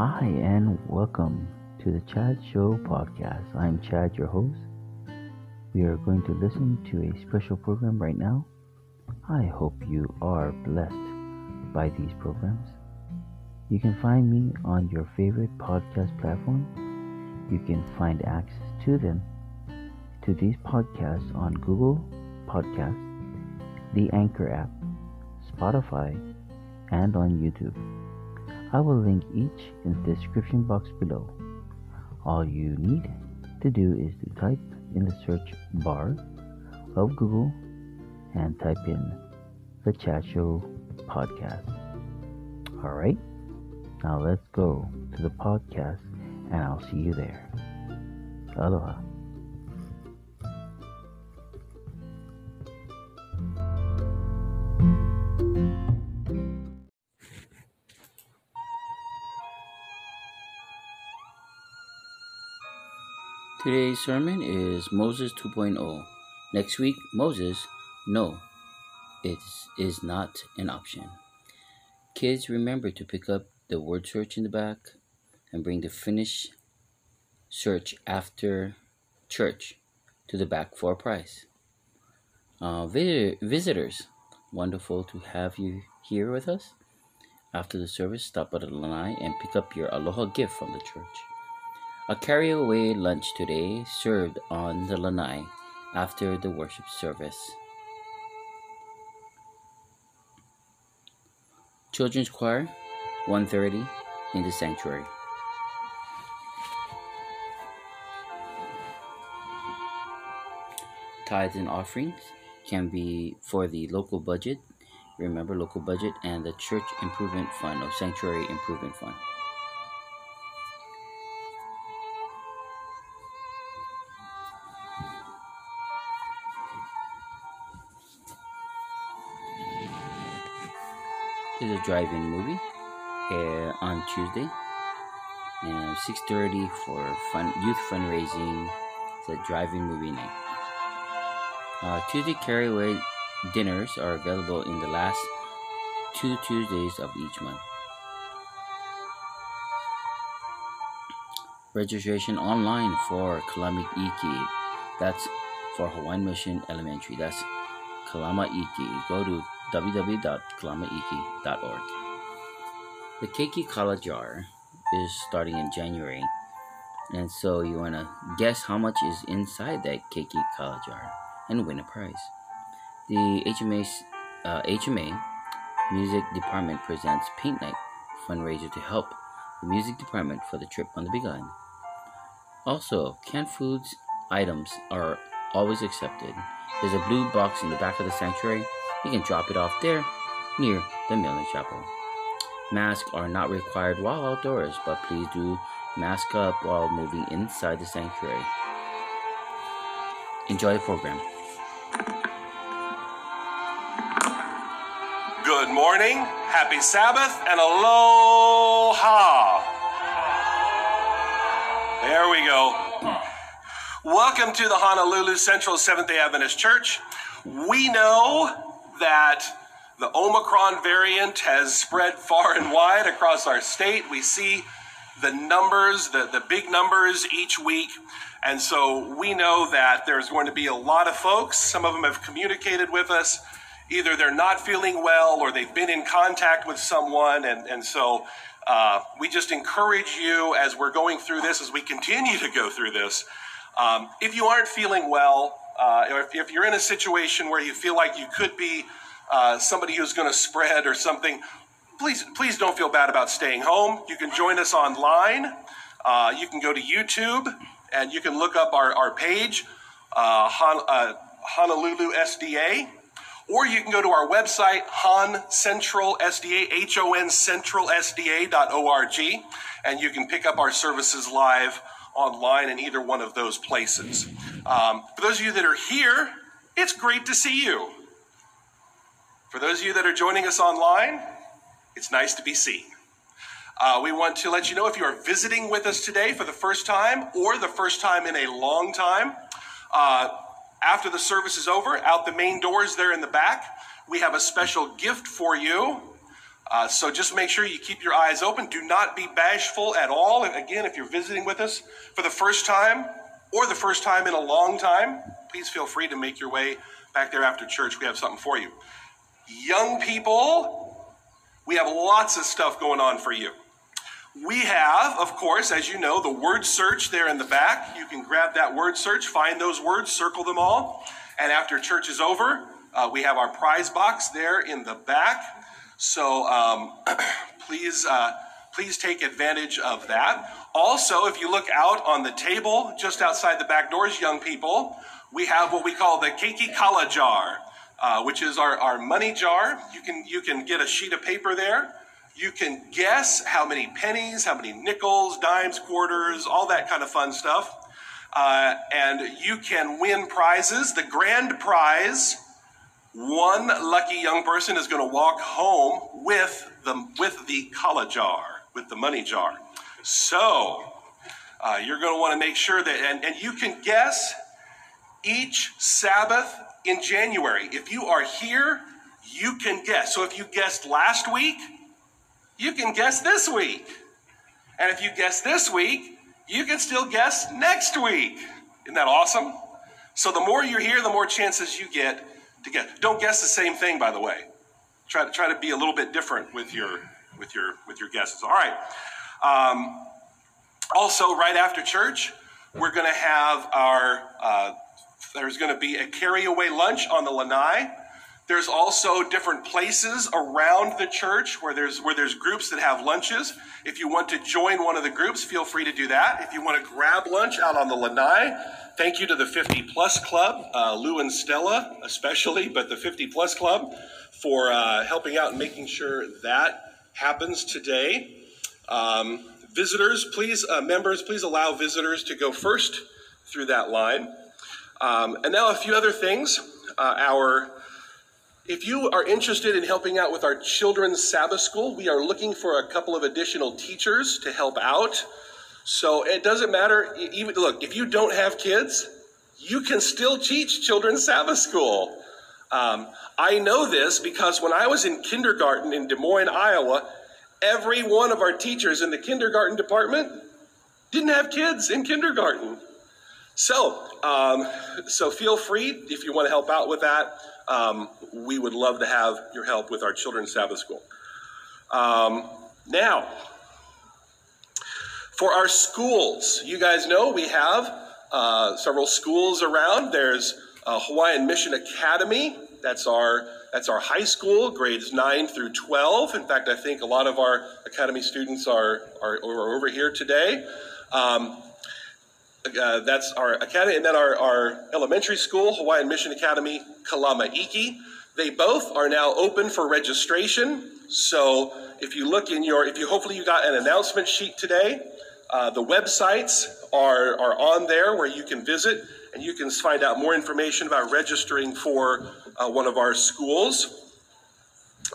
Hi, and welcome to the Chad Show Podcast. I'm Chad, your host. We are going to listen to a special program right now. I hope you are blessed by these programs. You can find me on your favorite podcast platform. You can find access to them, to these podcasts on Google Podcasts, the Anchor app, Spotify, and on YouTube. I will link each in the description box below. All you need to do is to type in the search bar of Google and type in the Chad Show Podcast. Alright, now let's go to the podcast and I'll see you there. Aloha. Today's sermon is Moses 2.0. Next week, Moses, no, it is not an option. Kids, remember to pick up the word search in the back and bring the finished search after church to the back for a prize. Visitors, wonderful to have you here with us. After the service, stop at Lanai and pick up your aloha gift from the church. A carry-away lunch today served on the lanai after the worship service. Children's Choir, 1:30 in the sanctuary. Tithes and offerings can be for the local budget. Remember, local budget and the Church Improvement Fund or Sanctuary Improvement Fund. There's a drive-in movie on Tuesday, 6:30 for youth fundraising. It's a drive-in movie night. Tuesday carry-away dinners are available in the last two Tuesdays of each month. Registration online for Kalama Iki. That's for Hawaiian Mission Elementary. That's Kalama Iki. Go to www.kalamaiki.org. The Keiki Kala Jar is starting in January, and so you want to guess how much is inside that Keiki Kala Jar and win a prize. The HMA Music Department presents Paint Night fundraiser to help the music department for the trip on the Big Island. Also, canned foods items are always accepted. There's a blue box in the back of the sanctuary. You can drop it off there, near the Milne Chapel. Masks are not required while outdoors, but please do mask up while moving inside the sanctuary. Enjoy the program. Good morning, happy Sabbath, and aloha. There we go. Welcome to the Honolulu Central Seventh-day Adventist Church. We know that the Omicron variant has spread far and wide across our state. We see the numbers, the big numbers each week. And so we know that there's going to be a lot of folks. Some of them have communicated with us. Either they're not feeling well or they've been in contact with someone. And so we just encourage you as we're going through this, as we continue to go through this, if you aren't feeling well, if you're in a situation where you feel like you could be somebody who's going to spread or something, please don't feel bad about staying home. You can join us online. You can go to YouTube and you can look up our page, Honolulu SDA, or you can go to our website, Hon Central SDA, HON Central SDA.org, and you can pick up our services live online in either one of those places. For those of you that are here, it's great to see you. For those of you that are joining us online, it's nice to be seen. We want to let you know if you are visiting with us today for the first time or the first time in a long time, after the service is over, out the main doors there in the back, we have a special gift for you. So just make sure you keep your eyes open. Do not be bashful at all. And again, if you're visiting with us for the first time or the first time in a long time, please feel free to make your way back there after church. We have something for you. Young people, we have lots of stuff going on for you. We have, of course, as you know, the word search there in the back. You can grab that word search, find those words, circle them all. And after church is over, we have our prize box there in the back. So please take advantage of that. Also, if you look out on the table just outside the back doors, young people, we have what we call the Keiki Kala Jar, which is our money jar. You can get a sheet of paper there. You can guess how many pennies, how many nickels, dimes, quarters, all that kind of fun stuff. And you can win prizes. The grand prize, one lucky young person is going to walk home with the kala jar, with the money jar. So you're going to want to make sure that, and you can guess each Sabbath in January. If you are here, you can guess. So if you guessed last week, you can guess this week. And if you guess this week, you can still guess next week. Isn't that awesome? So the more you're here, the more chances you get to guess. Don't guess the same thing, by the way. Try to be a little bit different with your guesses. All right. Also, right after church, we're going to have there's going to be a carry-away lunch on the lanai. There's also different places around the church where there's groups that have lunches. If you want to join one of the groups, feel free to do that. If you want to grab lunch out on the lanai, thank you to the 50 Plus Club, Lou and Stella especially, but the 50 Plus Club for helping out and making sure that happens today. Visitors, please, members, please allow visitors to go first through that line. And now a few other things. If you are interested in helping out with our children's Sabbath school, we are looking for a couple of additional teachers to help out. So it doesn't matter. Even look, if you don't have kids, you can still teach children's Sabbath school. I know this because when I was in kindergarten in Des Moines, Iowa, every one of our teachers in the kindergarten department didn't have kids in kindergarten. So feel free if you want to help out with that. We would love to have your help with our children's Sabbath school. Now, for our schools, you guys know we have several schools around. There's Hawaiian Mission Academy. That's our high school, grades 9 through 12. In fact, I think a lot of our academy students are over here today. That's our academy, and then our elementary school, Hawaiian Mission Academy, Kalama Iki. They both are now open for registration. So if you look in hopefully you got an announcement sheet today. The websites are on there where you can visit and you can find out more information about registering for one of our schools.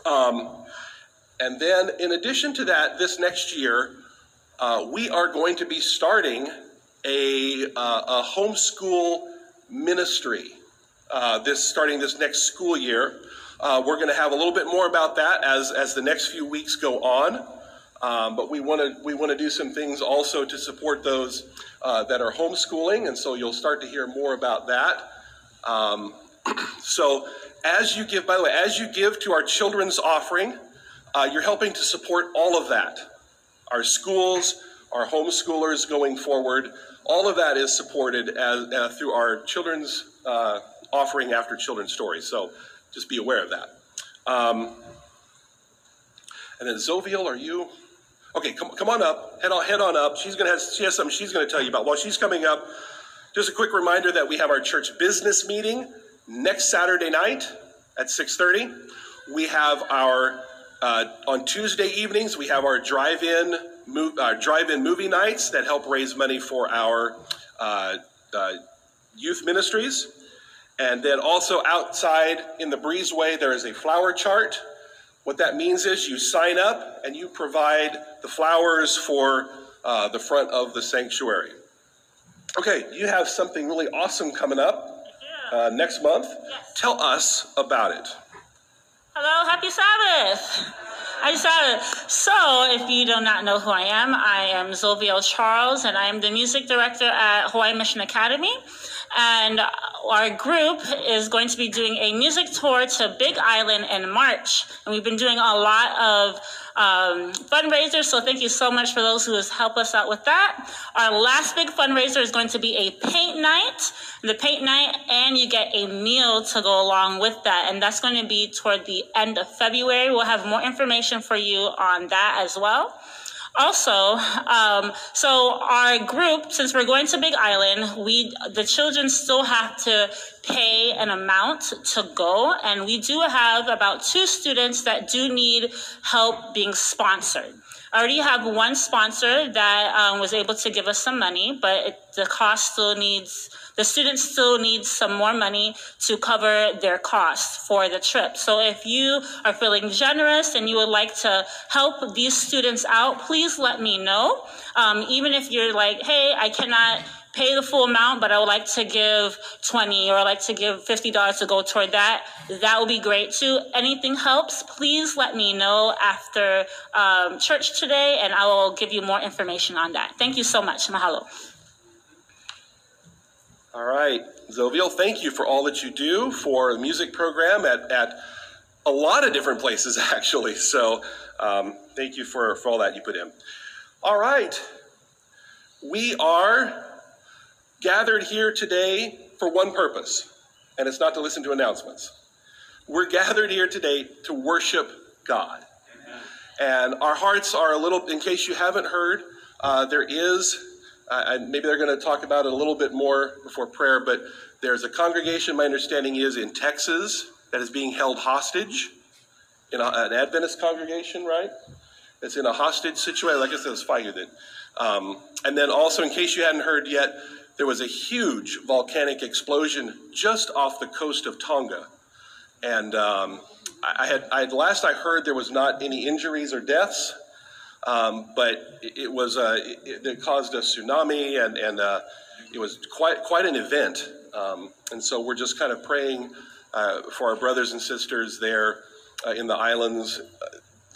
And then in addition to that, this next year, we are going to be starting a homeschool ministry starting this next school year. We're going to have a little bit more about that as the next few weeks go on. But we want to do some things also to support those that are homeschooling, and so you'll start to hear more about that. So as you give to our children's offering, you're helping to support all of that. Our schools, our homeschoolers going forward. All of that is supported through our children's offering after children's stories. So just be aware of that. And then Zolvia, are you? Okay, come on up. Head on up. She has something she's going to tell you about. While she's coming up, just a quick reminder that we have our church business meeting next Saturday night at 6:30. We have on Tuesday evenings, we have our drive-in movie nights that help raise money for our youth ministries. And then also outside in the breezeway, there is a flower chart. What that means is you sign up and you provide the flowers for the front of the sanctuary. Okay, you have something really awesome coming up next month. Yes. Tell us about it. Hello, happy Sabbath. I saw it. So if you do not know who I am Zolvia Charles, and I am the music director at Hawaiian Mission Academy. And our group is going to be doing a music tour to Big Island in March. And we've been doing a lot of fundraisers, so thank you so much for those who has helped us out with that. Our last big fundraiser is going to be a paint night, and you get a meal to go along with that. And that's going to be toward the end of February. We'll have more information for you on that as well. Also, so our group, since we're going to Big Island, the children still have to pay an amount to go. And we do have about 2 students that do need help being sponsored. I already have one sponsor that was able to give us some money, but the student still needs some more money to cover their costs for the trip. So if you are feeling generous and you would like to help these students out, please let me know. Even if you're like, hey, I cannot pay the full amount, but I would like to give $20 or I'd like to give $50 to go toward that. That would be great too. Anything helps. Please let me know after church today, and I will give you more information on that. Thank you so much. Mahalo. All right, Zolvia, thank you for all that you do for the music program at a lot of different places, actually. So thank you for all that you put in. All right, we are gathered here today for one purpose, and it's not to listen to announcements. We're gathered here today to worship God. Amen. And our hearts are a little, in case you haven't heard, there is... maybe they're going to talk about it a little bit more before prayer, but there's a congregation, my understanding is, in Texas that is being held hostage, in an Adventist congregation, right? It's in a hostage situation. I guess that was Faiyu then. And then also, in case you hadn't heard yet, there was a huge volcanic explosion just off the coast of Tonga. And last I heard, there was not any injuries or deaths. But it was it caused a tsunami, and it was quite an event. And so we're just kind of praying for our brothers and sisters there in the islands,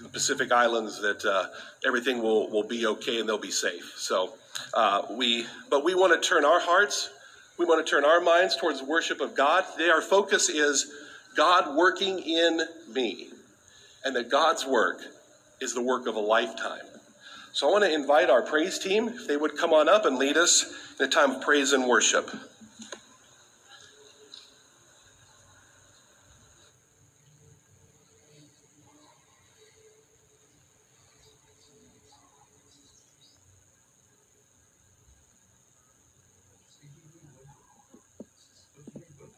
the Pacific Islands, that everything will be okay and they'll be safe. So we want to turn our hearts, we want to turn our minds towards the worship of God. Today our focus is God working in me, and that God's work is the work of a lifetime. So I want to invite our praise team, if they would come on up and lead us in a time of praise and worship.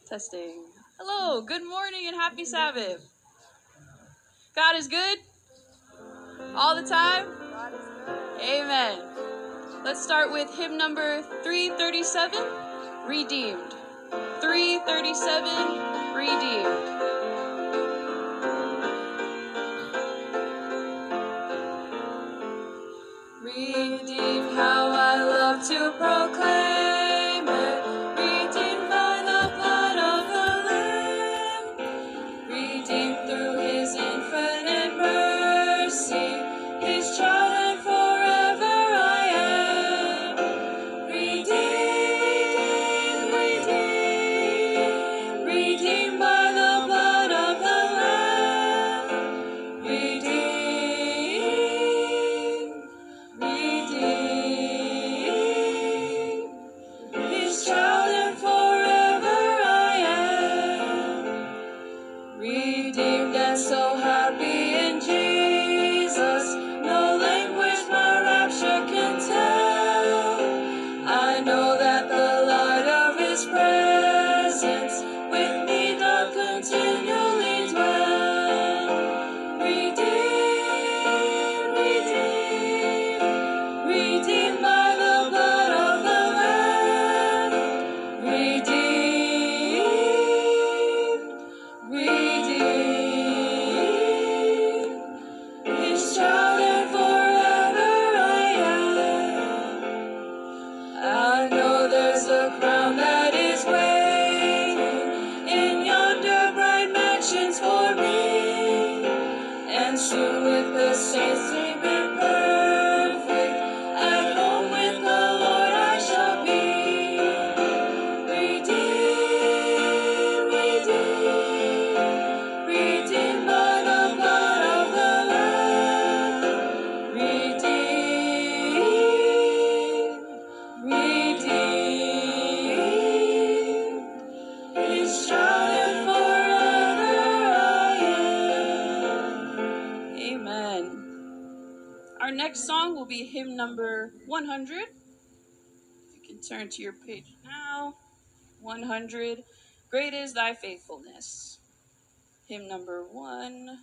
Testing. Hello, good morning and happy Sabbath. God is good. All the time? Amen. Let's start with hymn number 337, Redeemed. 337, Redeemed. Redeemed, how I love to proclaim it. Redeemed by the blood of the Lamb. Redeemed through his infinite mercy. His child and forever I am. Redeemed, redeemed, redeemed by the blood of the Lamb. Redeemed, redeemed, his child and forever I am. Redeemed and so happy in Jesus. No language my rapture can tell. I know that the light of his presence with me doth continually dwell. Redeemed, redeemed, redeemed by the blood of the Lamb. Redeemed, redeemed, his child and forever I am. I know there's a crown that is waiting in yonder bright mansions for me, and soon with the Hymn number 100. If you can turn to your page now. 100. Great is thy faithfulness. Hymn number 100.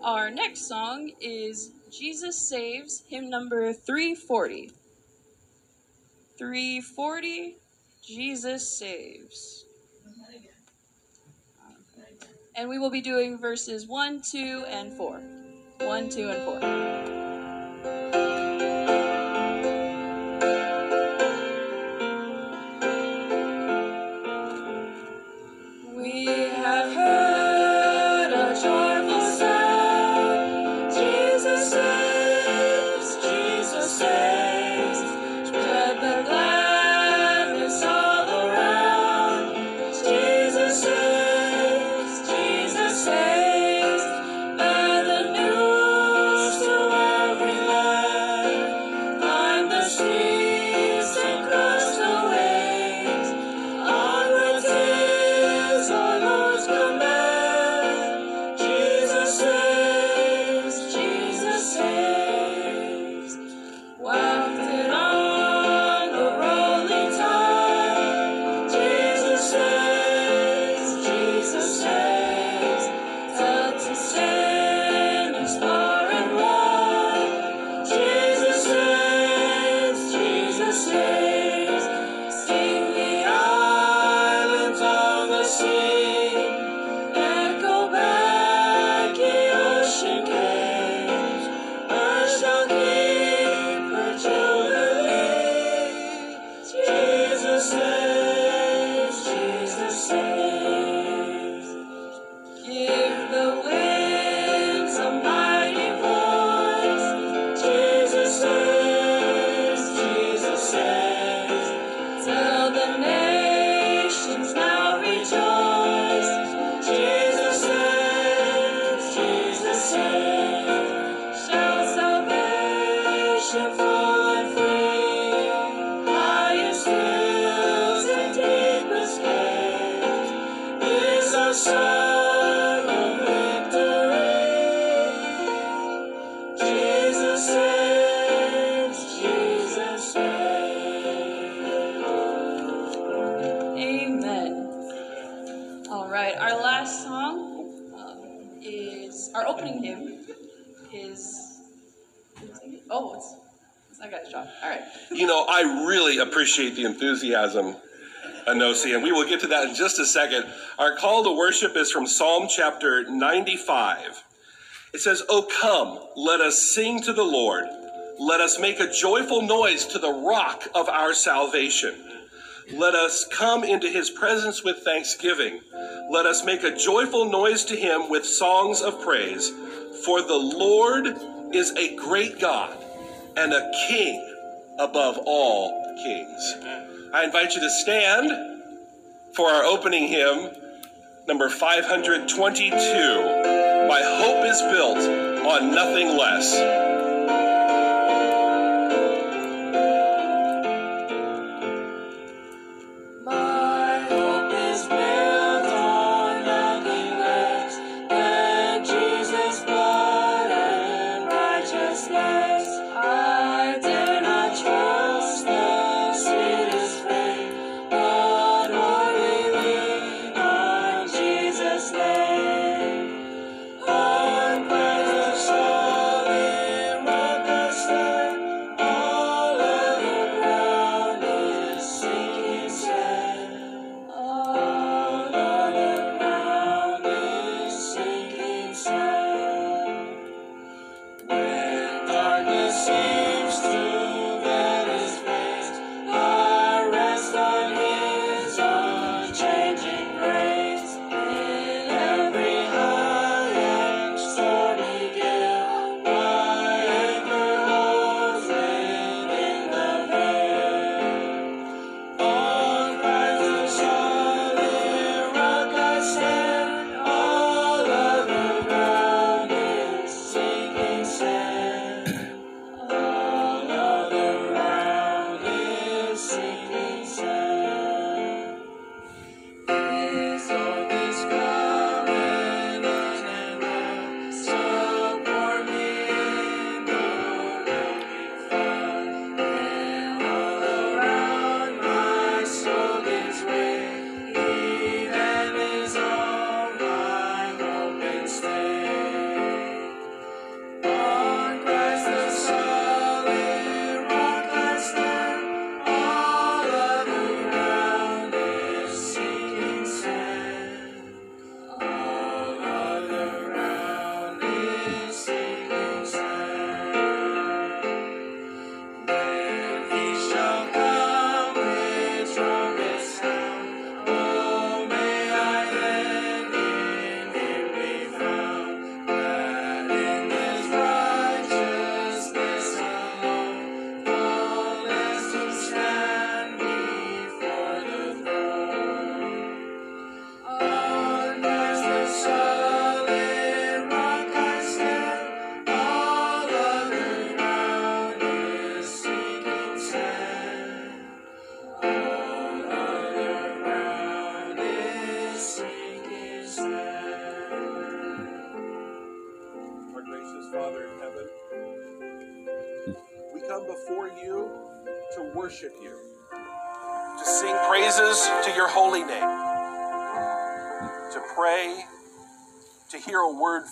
Our next song is Jesus Saves, hymn number 340. 340, Jesus Saves. And we will be doing verses 1, 2, and 4. 1, 2, and 4. We have opening him his, oh, it's I got his job. All right. You know, I really appreciate the enthusiasm, Anosi, and we will get to that in just a second. Our call to worship is from Psalm chapter 95. It says, "O come, let us sing to the Lord. Let us make a joyful noise to the rock of our salvation. Let us come into his presence with thanksgiving. Let us make a joyful noise to him with songs of praise. For the Lord is a great God and a king above all kings." I invite you to stand for our opening hymn, number 522, "My Hope is Built on Nothing Less."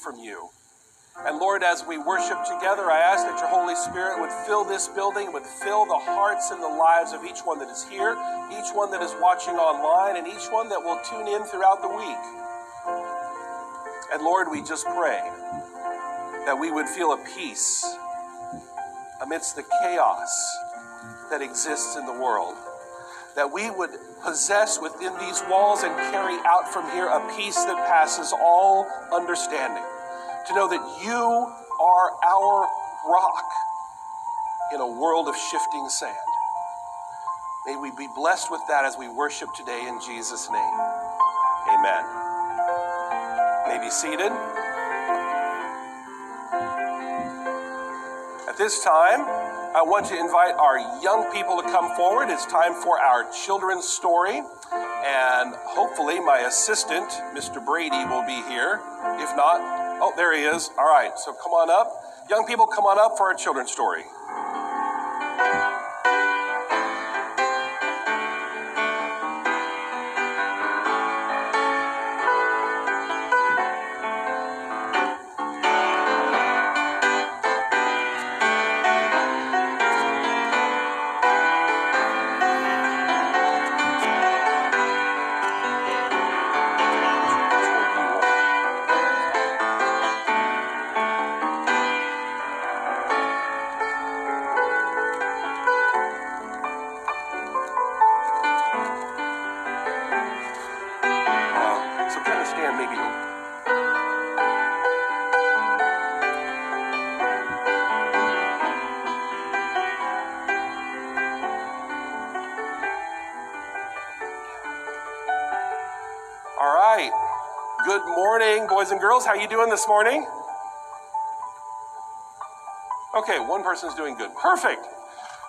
From you. And Lord, as we worship together, I ask that your Holy Spirit would fill this building, would fill the hearts and the lives of each one that is here, each one that is watching online, and each one that will tune in throughout the week. And Lord, we just pray that we would feel a peace amidst the chaos that exists in the world, that we would possess within these walls and carry out from here a peace that passes all understanding, to know that you are our rock in a world of shifting sand. May we be blessed with that as we worship today in Jesus' name. Amen. You may be seated. At this time, I want to invite our young people to come forward. It's time for our children's story. And hopefully my assistant, Mr. Brady, will be here. If not, oh, there he is. All right, so come on up. Young people, come on up for our children's story. Good morning, boys and girls. How you doing this morning? Okay, one person's doing good. Perfect.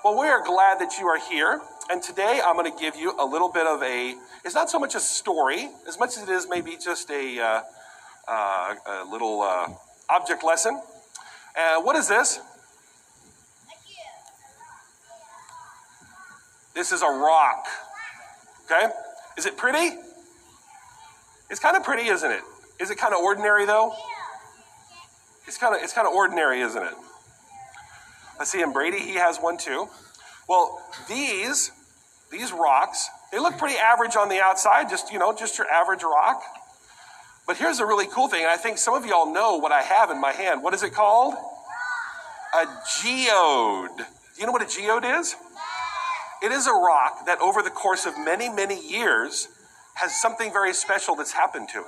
Well, we are glad that you are here. And today I'm going to give you a little bit of a, it's not so much a story, as much as it is maybe just a little object lesson. What is this? This is a rock. Okay? Is it pretty? It's kind of pretty, isn't it? Is it kind of ordinary though? It's kind of ordinary, isn't it? I see him, Brady, he has one too. Well, these rocks, they look pretty average on the outside, just your average rock. But here's a really cool thing, and I think some of y'all know what I have in my hand. What is it called? A geode. Do you know what a geode is? It is a rock that over the course of many, many years has something very special that's happened to it.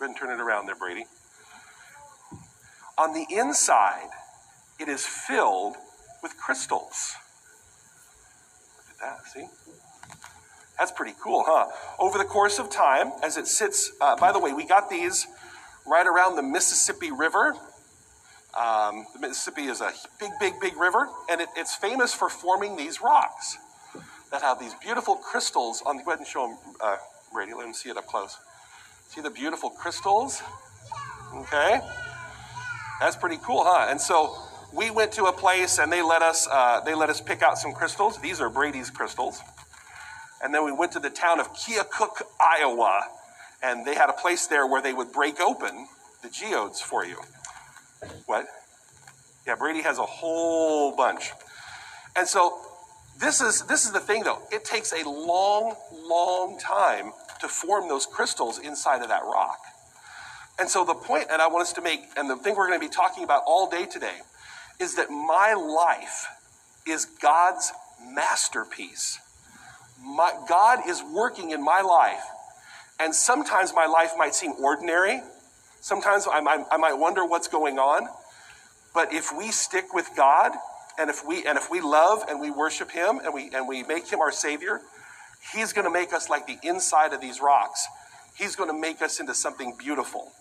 Go ahead and turn it around there, Brady. On the inside, it is filled with crystals. Look at that, see? That's pretty cool, huh? Over the course of time, as it sits, by the way, we got these right around the Mississippi River. The Mississippi is a big, big, big river, and it's famous for forming these rocks that have these beautiful crystals on the, go ahead and show them, Brady, let them see it up close. See the beautiful crystals? Okay. That's pretty cool, huh? And so we went to a place and they let us pick out some crystals. These are Brady's crystals. And then we went to the town of Keokuk, Iowa, and they had a place there where they would break open the geodes for you. What? Yeah, Brady has a whole bunch. And so this is the thing though. It takes a long, long time to form those crystals inside of that rock. And so the point that I want us to make, and the thing we're going to be talking about all day today, is that my life is God's masterpiece. God is working in my life, and sometimes my life might seem ordinary. Sometimes I might wonder what's going on. But if we stick with God, and if we love and we worship Him and we make Him our Savior, He's going to make us like the inside of these rocks. He's going to make us into something beautiful.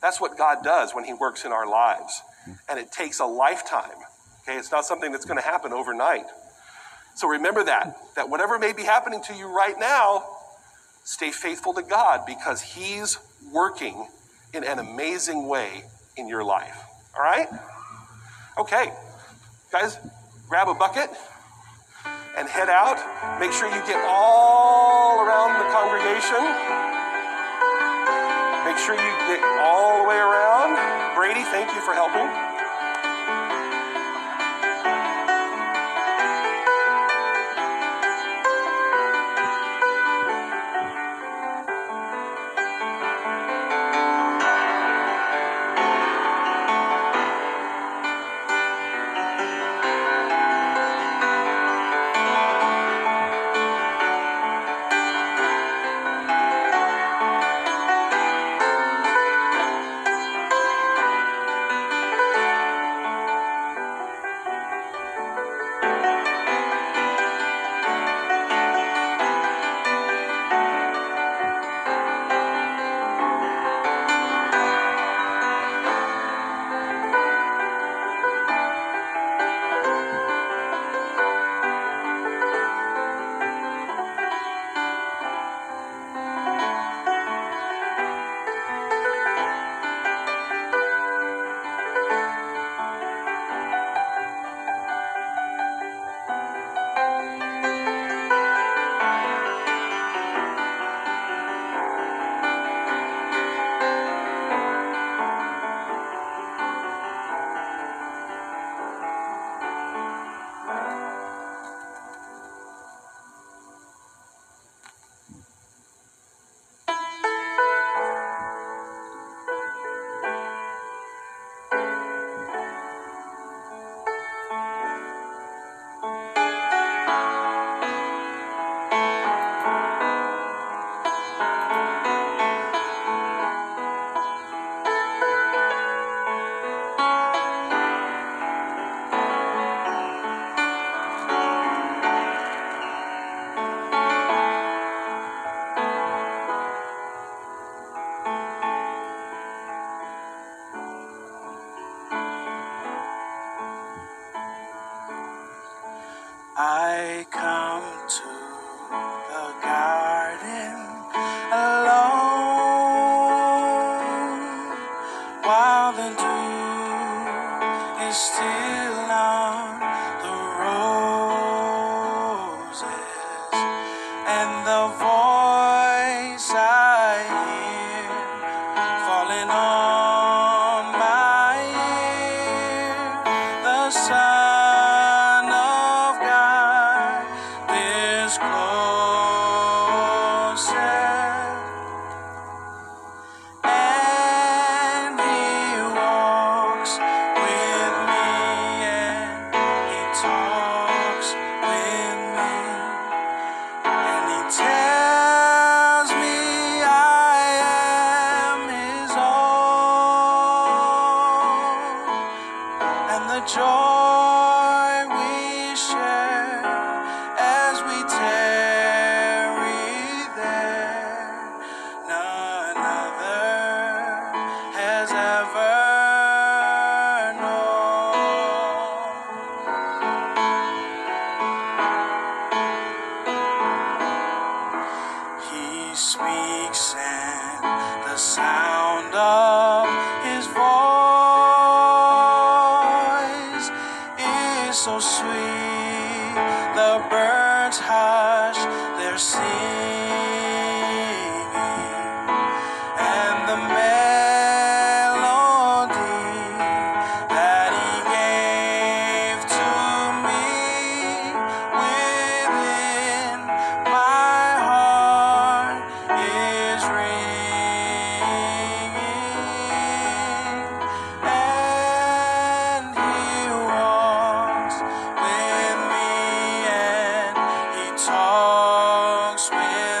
That's what God does when He works in our lives. And it takes a lifetime. Okay, it's not something that's going to happen overnight. So remember that whatever may be happening to you right now, stay faithful to God because He's working in an amazing way in your life. All right? Okay. Guys, grab a bucket and head out. Make sure you get all around the congregation. Make sure you get all the way around. Brady, thank you for helping. I come to the garden alone, while the dew is still on the roses, and the voice I hear falling on my ear, the sun. Talks with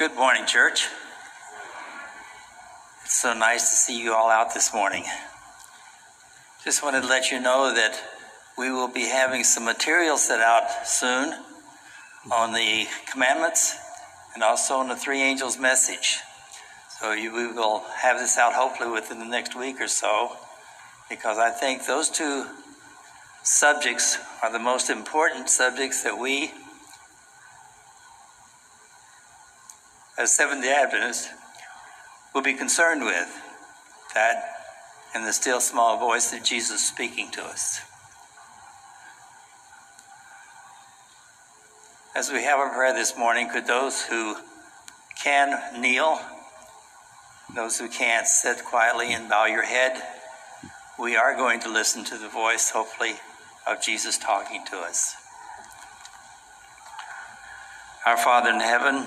Good morning, church. It's so nice to see you all out this morning. Just wanted to let you know that we will be having some materials set out soon on the commandments and also on the three angels' message. So we will have this out hopefully within the next week or so, because I think those two subjects are the most important subjects that we as Seventh-day Adventists will be concerned with, that and the still small voice that Jesus is speaking to us. As we have our prayer this morning, could those who can kneel, those who can't, sit quietly and bow your head. We are going to listen to the voice, hopefully, of Jesus talking to us. Our Father in heaven,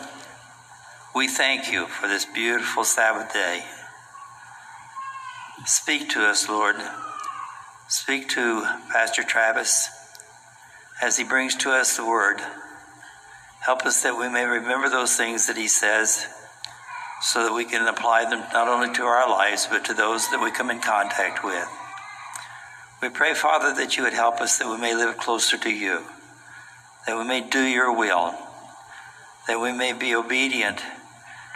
we thank you for this beautiful Sabbath day. Speak to us, Lord. Speak to Pastor Travis as he brings to us the word. Help us that we may remember those things that he says, so that we can apply them not only to our lives, but to those that we come in contact with. We pray, Father, that you would help us, that we may live closer to you, that we may do your will, that we may be obedient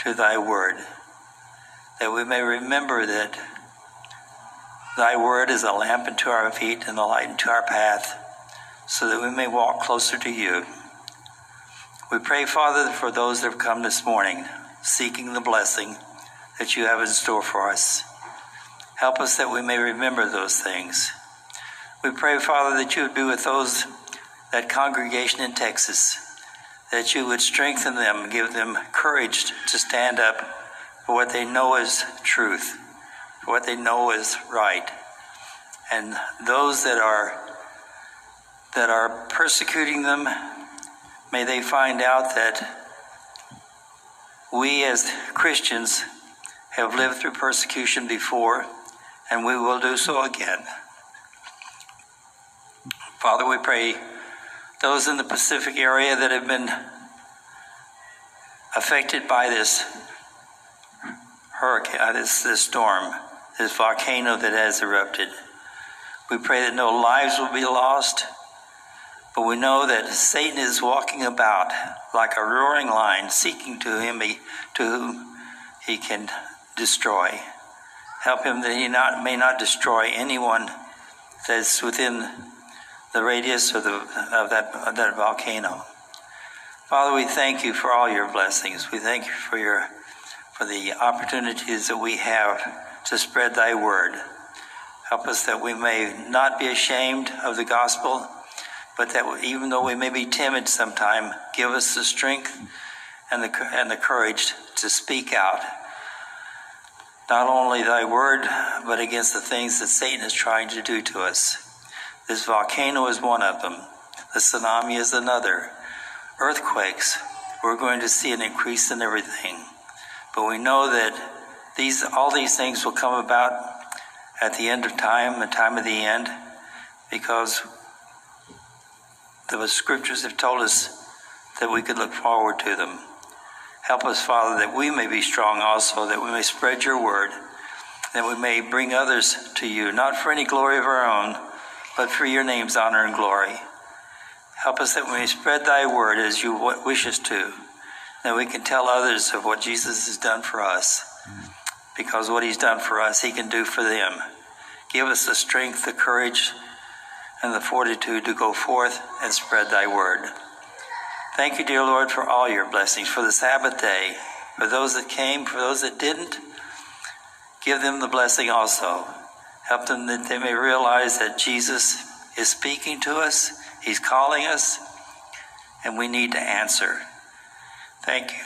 to thy word, that we may remember that thy word is a lamp unto our feet and a light unto our path, so that we may walk closer to you. We pray, Father, for those that have come this morning seeking the blessing that you have in store for us. Help us that we may remember those things. We pray, Father, that you would be with those, that congregation in Texas, that you would strengthen them, give them courage to stand up for what they know is truth, for what they know is right. And those that are persecuting them, may they find out that we as Christians have lived through persecution before, and we will do so again. Father, we pray those in the Pacific area that have been affected by this hurricane, this storm, this volcano that has erupted. We pray that no lives will be lost, but we know that Satan is walking about like a roaring lion, seeking to whom he can destroy. Help him that he may not destroy anyone that's within the radius of that volcano. Father, we thank you for all your blessings. We thank you for the opportunities that we have to spread thy word. Help us that we may not be ashamed of the gospel, but that even though we may be timid sometime, give us the strength and the courage to speak out, not only thy word, but against the things that Satan is trying to do to us. This volcano is one of them. The tsunami is another. Earthquakes, we're going to see an increase in everything. But we know that all these things will come about at the end of time, the time of the end, because the scriptures have told us that we could look forward to them. Help us, Father, that we may be strong also, that we may spread your word, that we may bring others to you, not for any glory of our own, but for your name's honor and glory. Help us that we may spread thy word as you wish us to, that we can tell others of what Jesus has done for us, because what he's done for us, he can do for them. Give us the strength, the courage, and the fortitude to go forth and spread thy word. Thank you, dear Lord, for all your blessings, for the Sabbath day, for those that came, for those that didn't. Give them the blessing also. Help them that they may realize that Jesus is speaking to us, he's calling us, and we need to answer. Thank you.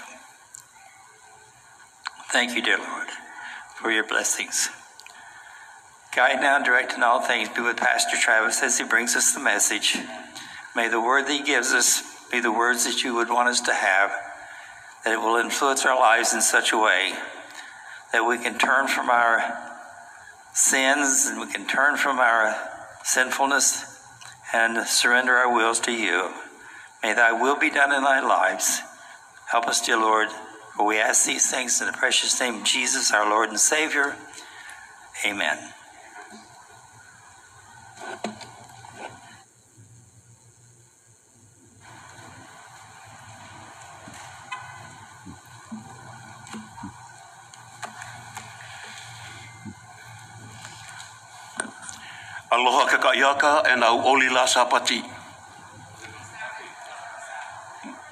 Thank you, dear Lord, for your blessings. Guide now and direct in all things. Be with Pastor Travis as he brings us the message. May the word that he gives us be the words that you would want us to have, that it will influence our lives in such a way that we can turn from our sins, and we can turn from our sinfulness and surrender our wills to you. May thy will be done in thy lives. Help us, dear Lord, For we ask these things in the precious name of Jesus, our Lord and Savior. Amen. Aloha kakayaka and au olila sapati.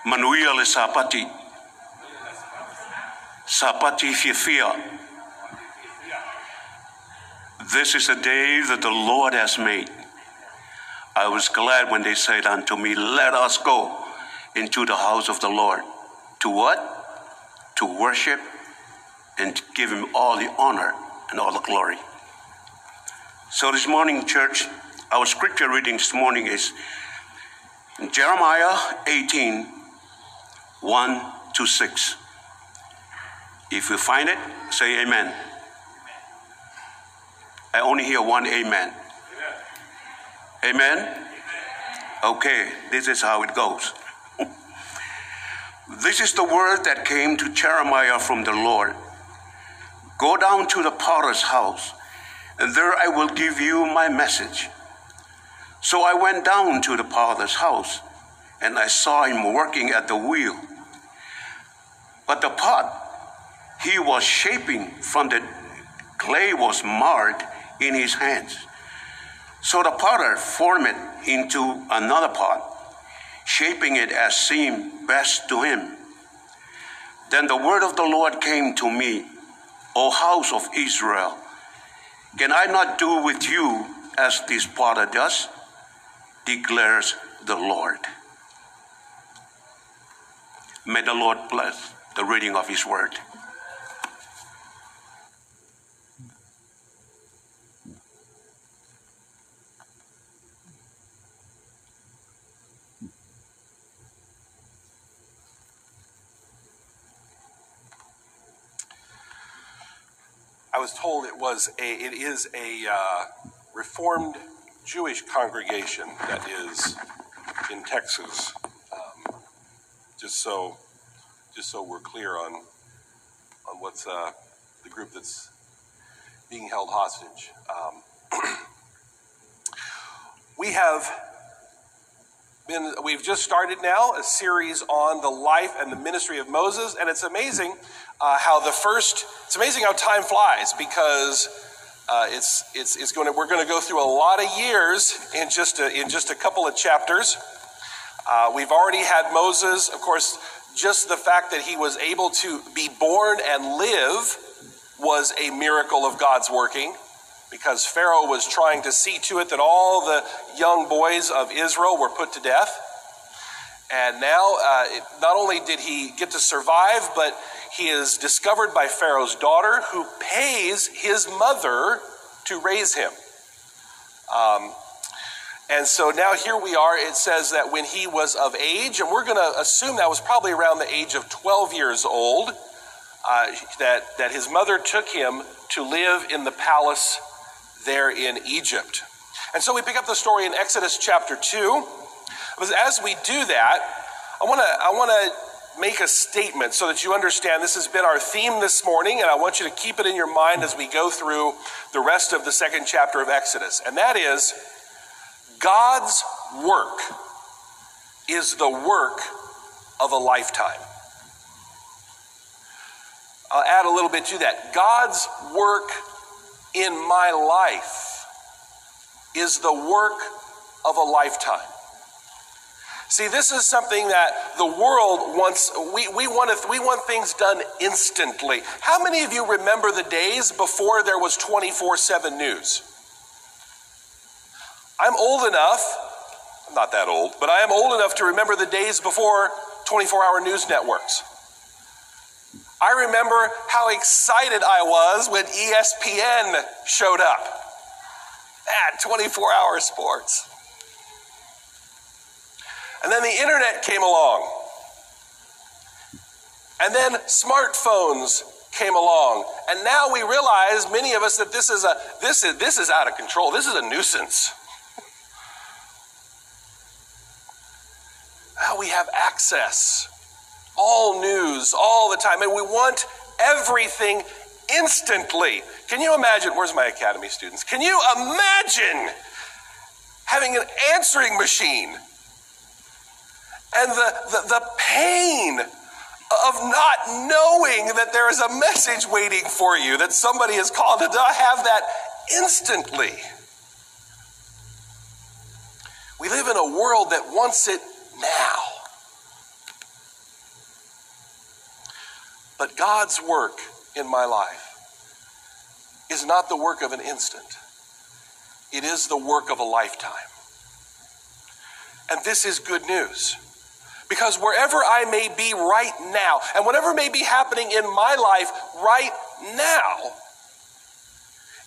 Manuia le sapati. Sapati fiafia. This is the day that the Lord has made. I was glad when they said unto me, let us go into the house of the Lord. To what? To worship and to give him all the honor and all the glory. So this morning, church, our scripture reading this morning is Jeremiah 18:1-6. If you find it, say amen. I only hear one amen. Amen? Amen? Okay, this is how it goes. This is the word that came to Jeremiah from the Lord. Go down to the potter's house, and there I will give you my message. So I went down to the potter's house, and I saw him working at the wheel. But the pot he was shaping from the clay was marred in his hands. So the potter formed it into another pot, shaping it as seemed best to him. Then the word of the Lord came to me, O house of Israel, can I not do with you as this potter does? Declares the Lord. May the Lord bless the reading of his word. I was told it is a Reformed Jewish congregation that is in Texas. Just so we're clear on what's the group that's being held hostage. We've just started now a series on the life and the ministry of Moses, and it's amazing it's amazing how time flies, because we're going to go through a lot of years in just a couple of chapters. We've already had Moses, of course. Just the fact that he was able to be born and live was a miracle of God's working, because Pharaoh was trying to see to it that all the young boys of Israel were put to death. And now, not only did he get to survive, but he is discovered by Pharaoh's daughter, who pays his mother to raise him. And so now here we are. It says that when he was of age, and we're going to assume that was probably around the age of 12 years old, that his mother took him to live in the palace there in Egypt. And so we pick up the story in Exodus chapter 2. As we do that, I want to make a statement so that you understand this has been our theme this morning, and I want you to keep it in your mind as we go through the rest of the second chapter of Exodus. And that is, God's work is the work of a lifetime. I'll add a little bit to that. God's work in my life is the work of a lifetime. See, this is something that the world wants. We want things done instantly. How many of you remember the days before there was 24/7 news? I'm old enough, I'm not that old, but I am old enough to remember the days before 24-hour news networks. I remember how excited I was when ESPN showed up at 24-hour sports. And then the internet came along. And then smartphones came along. And now we realize, many of us, that this is out of control. This is a nuisance. Now we have access. All news news all the time, and we want everything instantly. Can you imagine? Where's my academy students? Can you imagine having an answering machine and the pain of not knowing that there is a message waiting for you, that somebody is called to have that instantly? We live in a world that wants it now. But God's work in my life is not the work of an instant. It is the work of a lifetime. And this is good news. Because wherever I may be right now, and whatever may be happening in my life right now,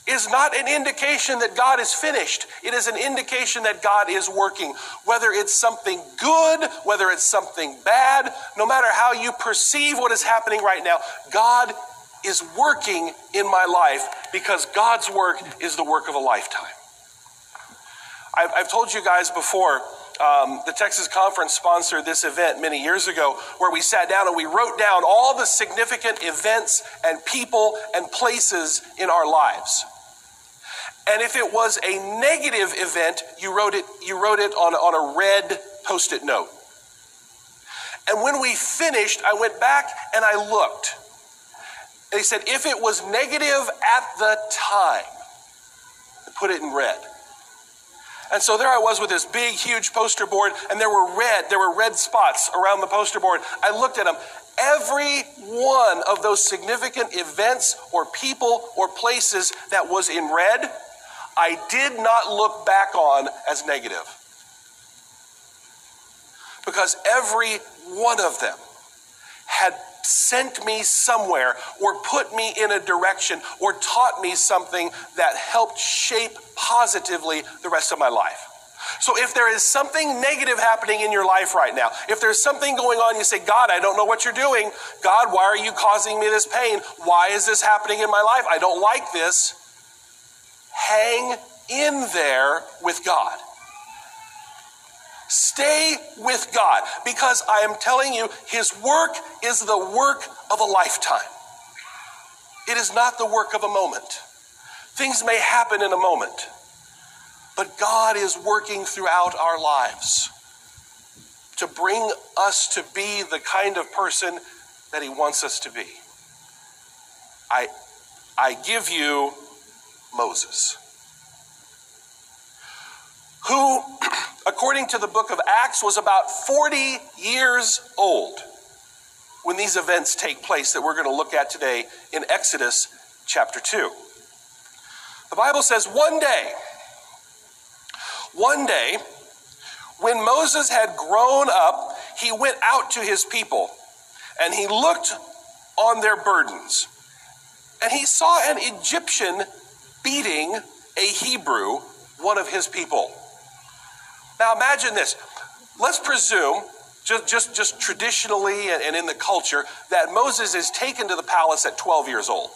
is not an indication that God is finished. It is an indication that God is working. Whether it's something good, whether it's something bad, no matter how you perceive what is happening right now, God is working in my life, because God's work is the work of a lifetime. I've told you guys before, the Texas Conference sponsored this event many years ago, where we sat down and we wrote down all the significant events and people and places in our lives. And if it was a negative event, you wrote it on a red Post-it note. And when we finished, I went back and I looked. And he said, if it was negative at the time, put it in red. And so there I was with this big, huge poster board, and there were red spots around the poster board. I looked at them. Every one of those significant events or people or places that was in red, I did not look back on as negative. Because every one of them had sent me somewhere, or put me in a direction, or taught me something that helped shape positively the rest of my life. So if there is something negative happening in your life right now, if there's something going on, you say, God, I don't know what you're doing. God, why are you causing me this pain? Why is this happening in my life? I don't like this. Hang in there with God. Stay with God, because I am telling you, his work is the work of a lifetime. It is not the work of a moment. Things may happen in a moment, but God is working throughout our lives to bring us to be the kind of person that he wants us to be. I give you Moses, who, according to the book of Acts, was about 40 years old when these events take place that we're going to look at today in Exodus chapter 2. The Bible says, one day, when Moses had grown up, he went out to his people, and he looked on their burdens, and he saw an Egyptian beating a Hebrew, one of his people. Now imagine this. Let's presume, just traditionally and in the culture, that Moses is taken to the palace at 12 years old.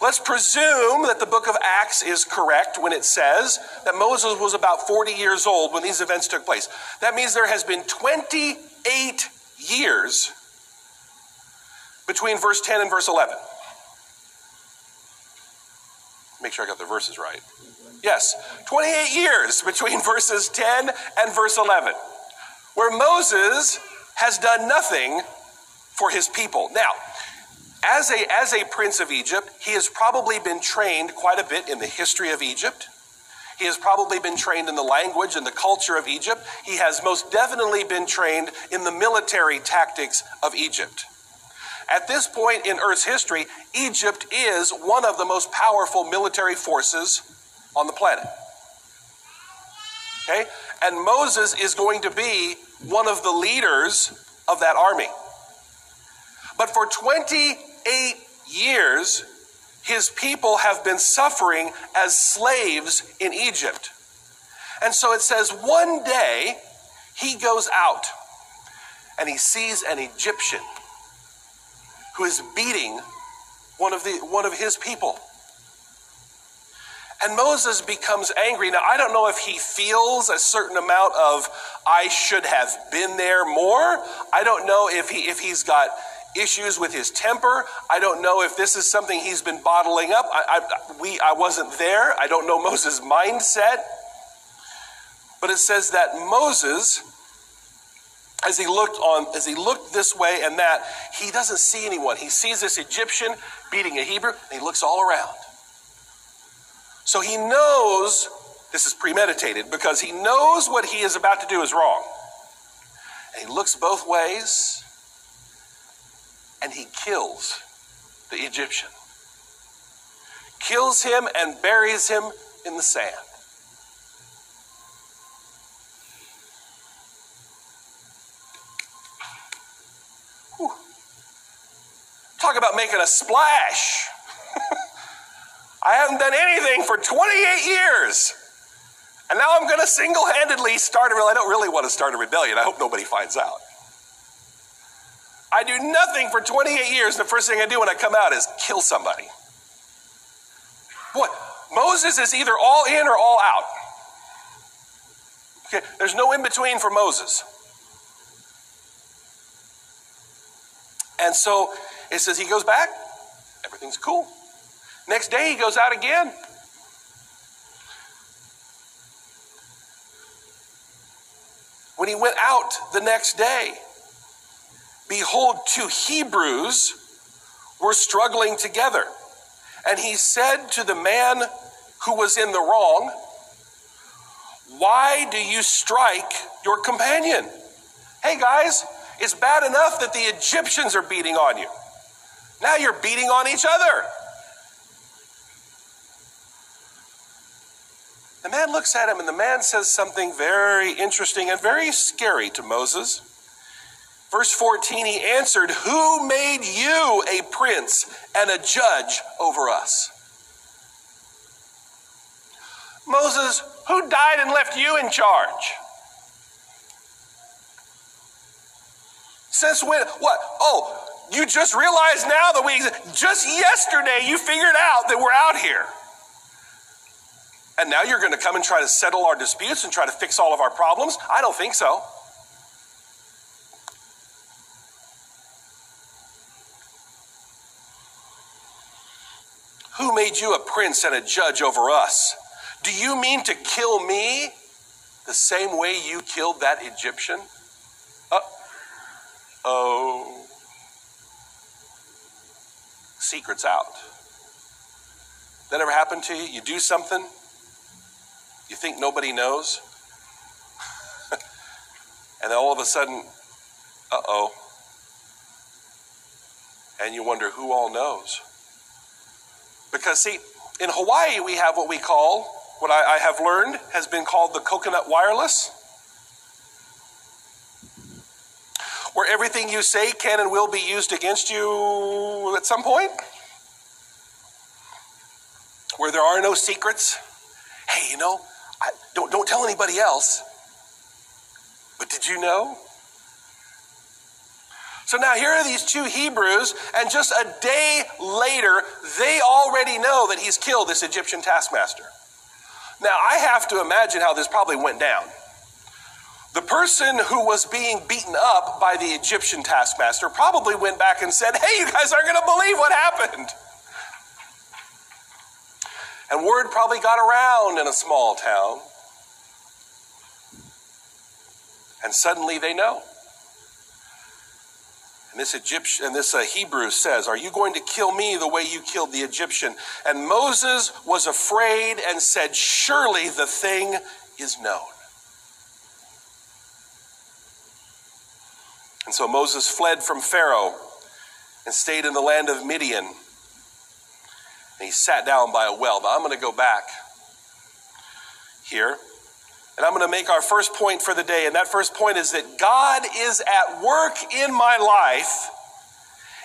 Let's presume that the book of Acts is correct when it says that Moses was about 40 years old when these events took place. That means there has been 28 years between verse 10 and verse 11. Make sure I got the verses right. Yes, 28 years between verses 10 and verse 11, where Moses has done nothing for his people. Now, as a prince of Egypt, he has probably been trained quite a bit in the history of Egypt. He has probably been trained in the language and the culture of Egypt. He has most definitely been trained in the military tactics of Egypt. At this point in Earth's history, Egypt is one of the most powerful military forces on the planet. Okay? And Moses is going to be one of the leaders of that army. But for 28 years, his people have been suffering as slaves in Egypt. And so it says one day he goes out and he sees an Egyptian who is beating one of his people. And Moses becomes angry. Now, I don't know if he feels a certain amount of, I should have been there more. I don't know if he's got issues with his temper. I don't know if this is something he's been bottling up. I wasn't there. I don't know Moses' mindset. But it says that Moses, as he looked this way and that, he doesn't see anyone. He sees this Egyptian beating a Hebrew, and he looks all around. So he knows, this is premeditated, because he knows what he is about to do is wrong. And he looks both ways, and he kills the Egyptian. Kills him and buries him in the sand. Whew. Talk about making a splash. I haven't done anything for 28 years. And now I'm going to single-handedly start a rebellion. I don't really want to start a rebellion. I hope nobody finds out. I do nothing for 28 years. The first thing I do when I come out is kill somebody. What? Moses is either all in or all out. Okay, there's no in-between for Moses. And so it says he goes back. Everything's cool. Next day he goes out again. When he went out the next day, behold, two Hebrews were struggling together. And he said to the man who was in the wrong, "Why do you strike your companion?" Hey guys, it's bad enough that the Egyptians are beating on you. Now you're beating on each other. The man looks at him, and the man says something very interesting and very scary to Moses. Verse 14, he answered, "Who made you a prince and a judge over us?" Moses, who died and left you in charge? Since when? What? Oh, you just realized now that just yesterday you figured out that we're out here. And now you're going to come and try to settle our disputes and try to fix all of our problems? I don't think so. Who made you a prince and a judge over us? Do you mean to kill me the same way you killed that Egyptian? Uh-oh. Secret's out. That ever happened to you? You do something, you think nobody knows, and then all of a sudden, uh-oh. And you wonder who all knows. Because, see, in Hawaii, we have what I have learned has been called the coconut wireless, where everything you say can and will be used against you at some point, where there are no secrets. Hey, don't tell anybody else, but did you know? So now here are these two Hebrews, and just a day later, they already know that he's killed this Egyptian taskmaster. Now, I have to imagine how this probably went down. The person who was being beaten up by the Egyptian taskmaster probably went back and said, "Hey, you guys aren't going to believe what happened." And word probably got around in a small town. And suddenly they know. And this Hebrew says, "Are you going to kill me the way you killed the Egyptian?" And Moses was afraid and said, "Surely the thing is known." And so Moses fled from Pharaoh and stayed in the land of Midian. And he sat down by a well. Now I'm going to go back here. And I'm going to make our first point for the day. And that first point is that God is at work in my life,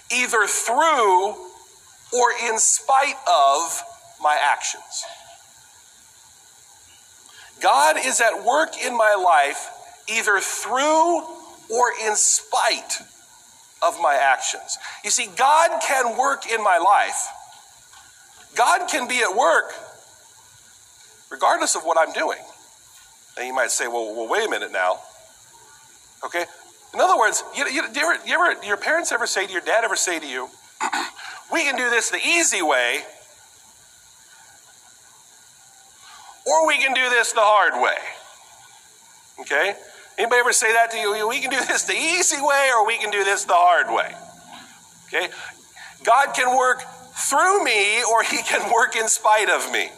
either through or in spite of my actions. God is at work in my life, either through or in spite of my actions. You see, God can work in my life. God can be at work regardless of what I'm doing. And you might say, well, wait a minute now. Okay, In other words, your parents ever say to your dad ever say to you, we can do this the easy way, or we can do this the hard way. Okay? Anybody ever say that to you? We can do this the easy way, or we can do this the hard way. Okay? God can work through me, or he can work in spite of me.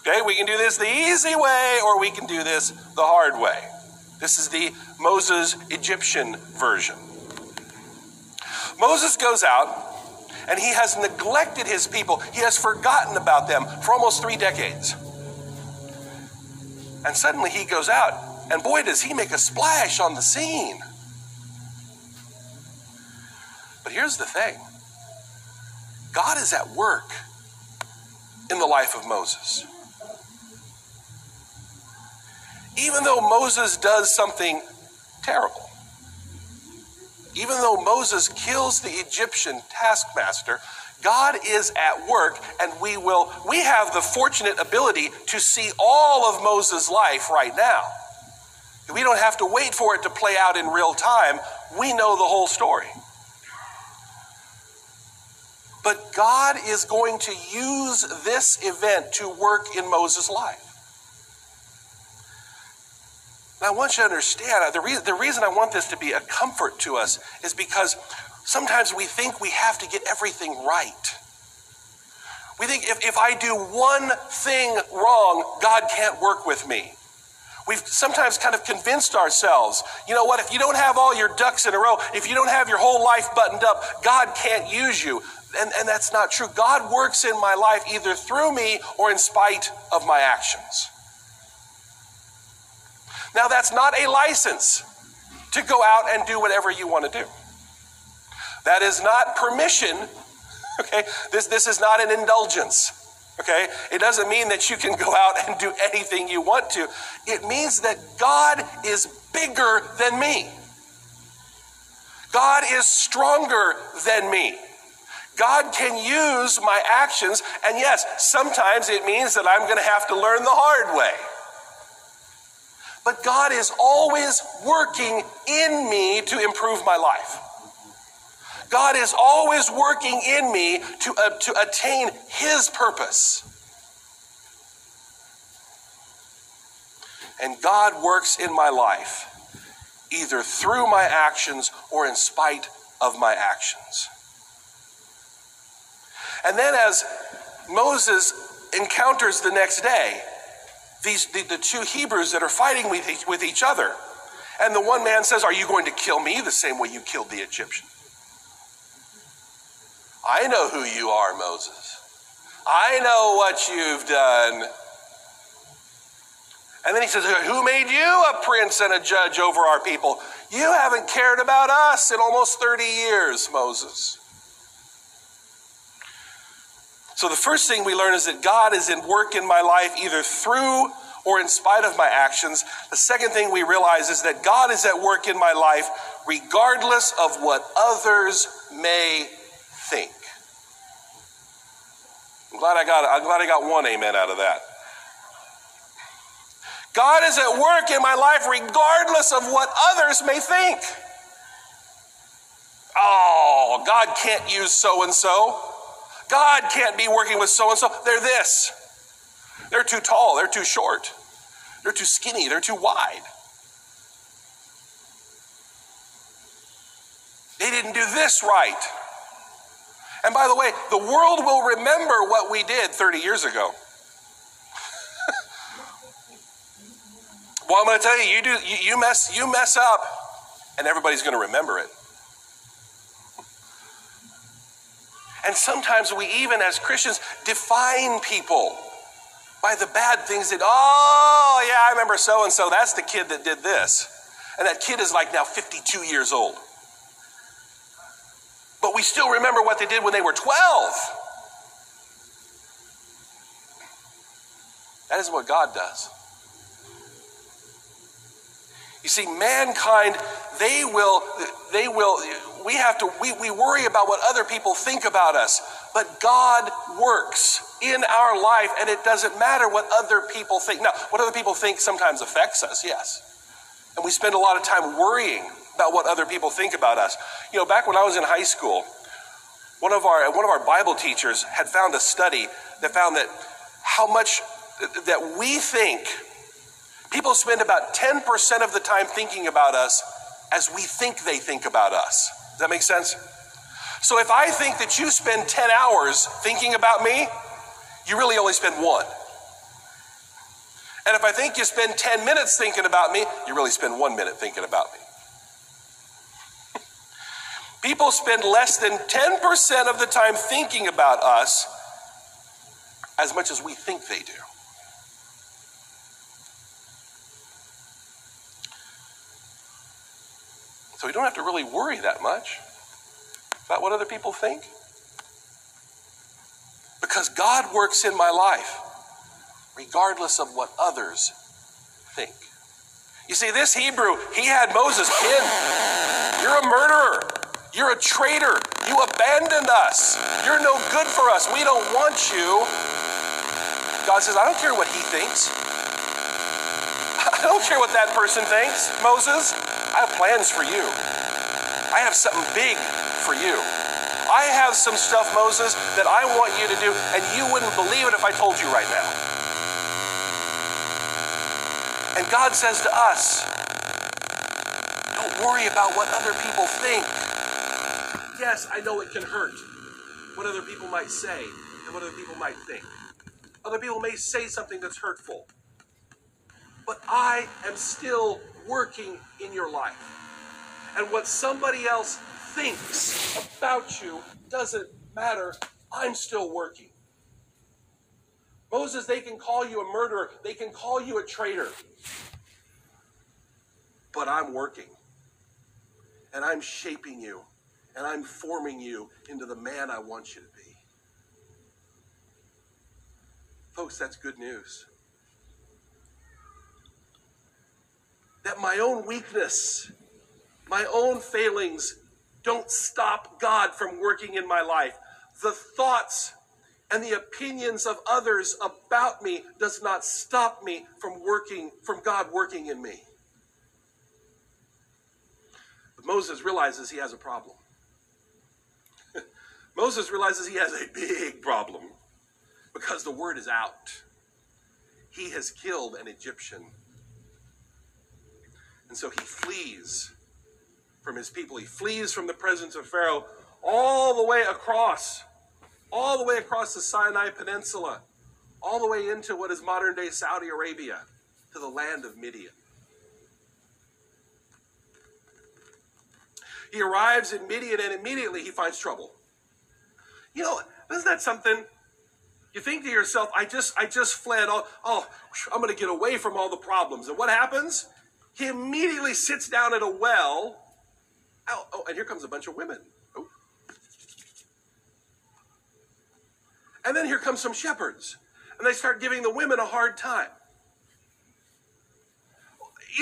Okay? We can do this the easy way, or we can do this the hard way. This is the Moses Egyptian version. Moses goes out, and he has neglected his people. He has forgotten about them for almost 3 decades. And suddenly he goes out, and boy, does he make a splash on the scene. But here's the thing. God is at work in the life of Moses. Even though Moses does something terrible, even though Moses kills the Egyptian taskmaster, God is at work, and we have the fortunate ability to see all of Moses' life right now. We don't have to wait for it to play out in real time. We know the whole story. But God is going to use this event to work in Moses' life. Now, I want you to understand, the reason I want this to be a comfort to us is because sometimes we think we have to get everything right. We think if I do one thing wrong, God can't work with me. We've sometimes kind of convinced ourselves, you know what, if you don't have all your ducks in a row, if you don't have your whole life buttoned up, God can't use you. And that's not true. God works in my life either through me or in spite of my actions. Now, that's not a license to go out and do whatever you want to do. That is not permission, okay? This is not an indulgence, okay? It doesn't mean that you can go out and do anything you want to. It means that God is bigger than me. God is stronger than me. God can use my actions, and yes, sometimes it means that I'm going to have to learn the hard way. But God is always working in me to improve my life. God is always working in me to attain his purpose. And God works in my life, either through my actions or in spite of my actions. And then as Moses encounters the next day, the two Hebrews that are fighting with each other, and the one man says, "Are you going to kill me the same way you killed the Egyptian? I know who you are, Moses. I know what you've done." And then he says, "Who made you a prince and a judge over our people? You haven't cared about us in almost 30 years, Moses." So the first thing we learn is that God is at work in my life either through or in spite of my actions. The second thing we realize is that God is at work in my life regardless of what others may think. I'm glad I got one amen out of that. God is at work in my life regardless of what others may think. Oh, God can't use so-and-so. God can't be working with so-and-so. They're this. They're too tall. They're too short. They're too skinny. They're too wide. They didn't do this right. And by the way, the world will remember what we did 30 years ago. Well, I'm going to tell you, you mess up, and everybody's going to remember it. And sometimes we even, as Christians, define people by the bad things that, oh, yeah, I remember so-and-so, that's the kid that did this. And that kid is like now 52 years old. But we still remember what they did when they were 12. That isn't what God does. You see, mankind, we worry about what other people think about us, but God works in our life, and it doesn't matter what other people think. Now, what other people think sometimes affects us, yes. And we spend a lot of time worrying about what other people think about us. You know, back when I was in high school, one of our Bible teachers had found a study that found that how much that we think, people spend about 10% of the time thinking about us as we think they think about us. Does that make sense? So if I think that you spend 10 hours thinking about me, you really only spend one. And if I think you spend 10 minutes thinking about me, you really spend 1 minute thinking about me. People spend less than 10% of the time thinking about us as much as we think they do. So we don't have to really worry that much about what other people think, because God works in my life regardless of what others think. You see, this Hebrew, he had Moses pinned. You're a murderer. You're a traitor. You abandoned us. You're no good for us. We don't want you. God says, I don't care what he thinks. I don't care what that person thinks, Moses. I have plans for you. I have something big for you. I have some stuff, Moses, that I want you to do, and you wouldn't believe it if I told you right now. And God says to us, don't worry about what other people think. Yes, I know it can hurt what other people might say and what other people might think. Other people may say something that's hurtful, but I am still working in your life. And what somebody else thinks about you doesn't matter. I'm still working. Moses, they can call you a murderer. They can call you a traitor. But I'm working. And I'm shaping you. And I'm forming you into the man I want you to be. Folks, that's good news. That my own weakness, my own failings don't stop God from working in my life. The thoughts and the opinions of others about me does not stop me from God working in me. But Moses realizes he has a problem. Moses realizes he has a big problem, because the word is out. He has killed an Egyptian. And so he flees from his people. He flees from the presence of Pharaoh all the way across the Sinai Peninsula, all the way into what is modern-day Saudi Arabia, to the land of Midian. He arrives in Midian, and immediately he finds trouble. You know, isn't that something? You think to yourself, I just fled. Oh, I'm going to get away from all the problems. And what happens? He immediately sits down at a well. Oh, and here comes a bunch of women. Oh. And then here comes some shepherds. And they start giving the women a hard time.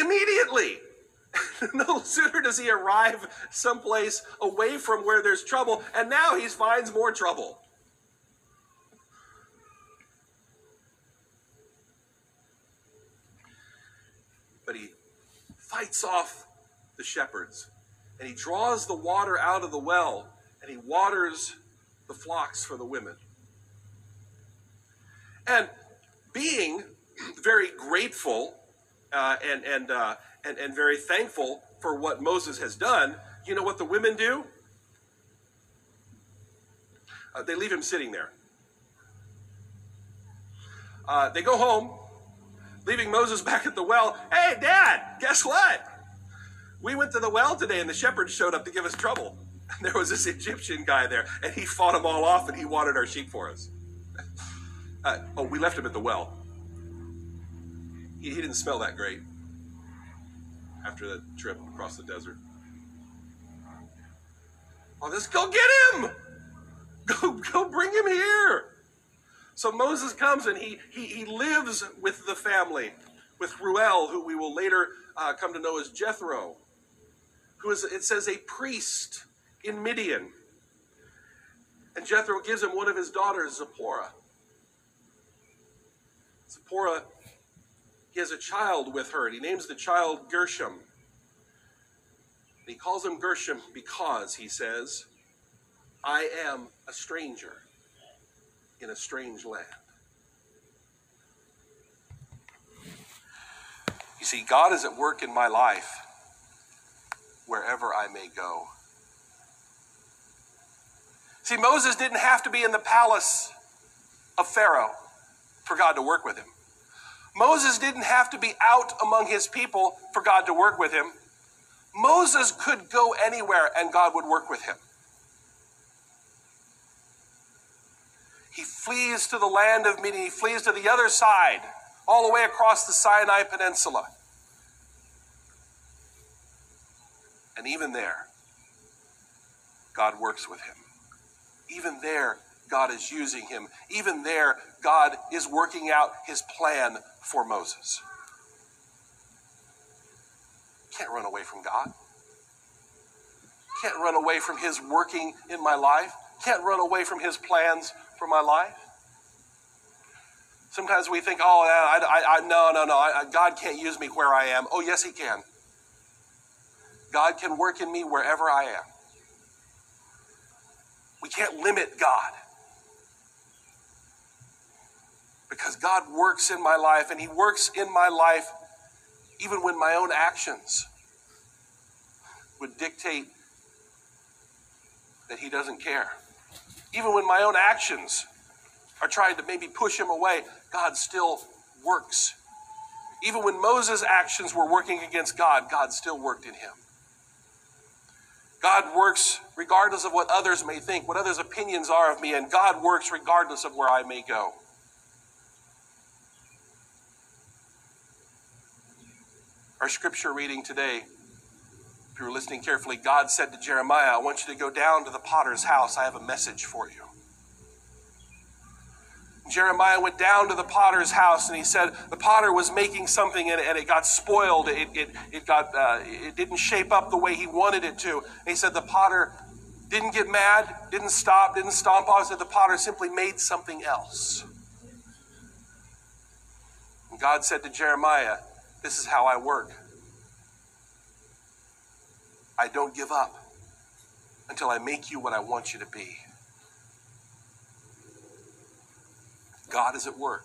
Immediately. No sooner does he arrive someplace away from where there's trouble, and now he finds more trouble. But he fights off the shepherds, and he draws the water out of the well, and he waters the flocks for the women. And being very grateful and very thankful for what Moses has done, you know what the women do? They leave him sitting there. They go home, leaving Moses back at the well. Hey, Dad, guess what? We went to the well today, and the shepherds showed up to give us trouble. And there was this Egyptian guy there, and he fought them all off, and he wanted our sheep for us. We left him at the well. He didn't smell that great after the trip across the desert. Oh, let's go get him! Go bring him here! So Moses comes, and he lives with the family, with Ruel, who we will later come to know as Jethro, who is, it says, a priest in Midian. And Jethro gives him one of his daughters, Zipporah. Zipporah, he has a child with her, and he names the child Gershom. He calls him Gershom because, he says, I am a stranger in a strange land. You see, God is at work in my life wherever I may go. See, Moses didn't have to be in the palace of Pharaoh for God to work with him. Moses didn't have to be out among his people for God to work with him. Moses could go anywhere and God would work with him. He flees to the land of Midian. He flees to the other side, all the way across the Sinai Peninsula. And even there, God works with him. Even there, God is using him. Even there, God is working out his plan for Moses. Can't run away from God. Can't run away from his working in my life. Can't run away from his plans for my life. Sometimes we think, oh, no, God can't use me where I am. Oh, yes, he can. God can work in me wherever I am. We can't limit God, because God works in my life, and he works in my life even when my own actions would dictate that he doesn't care. Even when my own actions are trying to maybe push him away, God still works. Even when Moses' actions were working against God, God still worked in him. God works regardless of what others may think, what others' opinions are of me, and God works regardless of where I may go. Our scripture reading today, if you were listening carefully, God said to Jeremiah, I want you to go down to the potter's house. I have a message for you. Jeremiah went down to the potter's house, and he said the potter was making something and it got spoiled. It didn't shape up the way he wanted it to. And he said the potter didn't get mad, didn't stop, didn't stomp on. He said the potter simply made something else. And God said to Jeremiah, this is how I work. I don't give up until I make you what I want you to be. God is at work.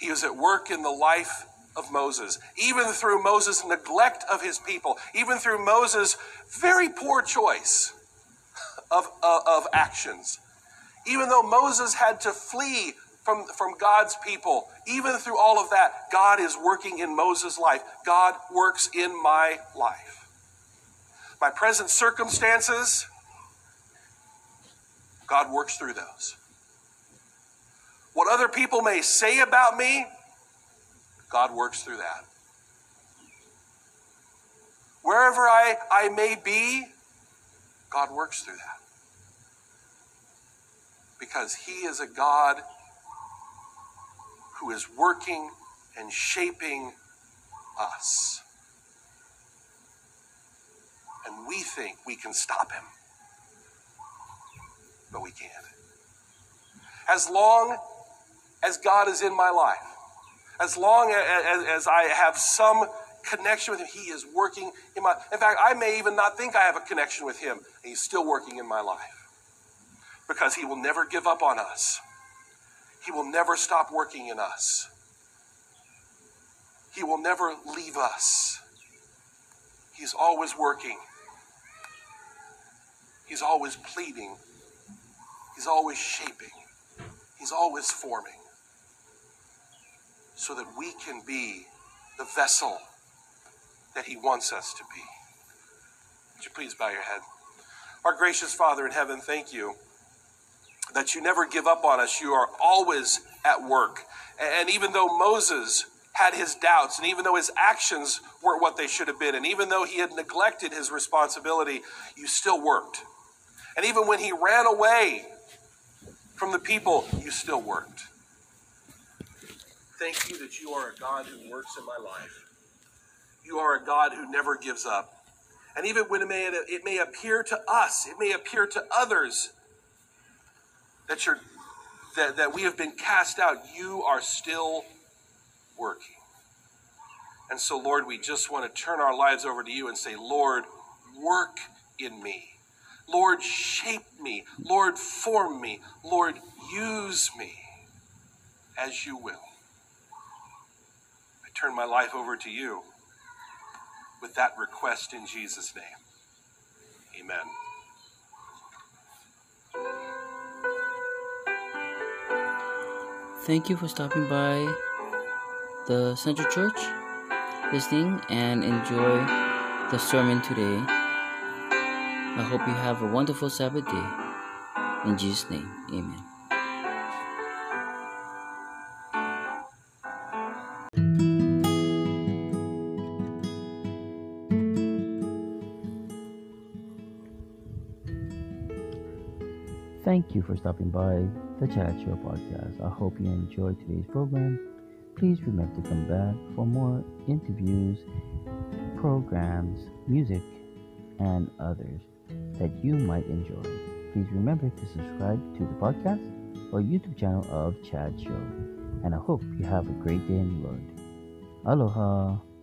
He is at work in the life of Moses. Even through Moses' neglect of his people, even through Moses' very poor choice of actions, even though Moses had to flee from God's people, even through all of that, God is working in Moses' life. God works in my life. My present circumstances, God works through those. What other people may say about me, God works through that. Wherever I may be, God works through that. Because he is a God who is working and shaping us. And we think we can stop him, but we can't. As long as God is in my life, as long as I have some connection with him, he is working in my life. In fact, I may even not think I have a connection with him, and he's still working in my life, because he will never give up on us. He will never stop working in us. He will never leave us. He's always working. He's always pleading. He's always shaping. He's always forming, so that we can be the vessel that he wants us to be. Would you please bow your head? Our gracious Father in heaven, thank you that you never give up on us. You are always at work. And even though Moses had his doubts, and even though his actions weren't what they should have been, and even though he had neglected his responsibility, you still worked. And even when he ran away from the people, you still worked. Thank you that you are a God who works in my life. You are a God who never gives up. And even when it may appear to us, it may appear to others that we have been cast out, you are still working. And so, Lord, we just want to turn our lives over to you and say, Lord, work in me. Lord, shape me. Lord, form me. Lord, use me as you will. I turn my life over to you with that request in Jesus' name. Amen. Thank you for stopping by the Central Church, listening, and enjoy the sermon today. I hope you have a wonderful Sabbath day. In Jesus' name, amen. Thank you for stopping by the Chad Show Podcast. I hope you enjoyed today's program. Please remember to come back for more interviews, programs, music, and others that you might enjoy. Please remember to subscribe to the podcast or YouTube channel of Chad Show. And I hope you have a great day in the Lord. Aloha.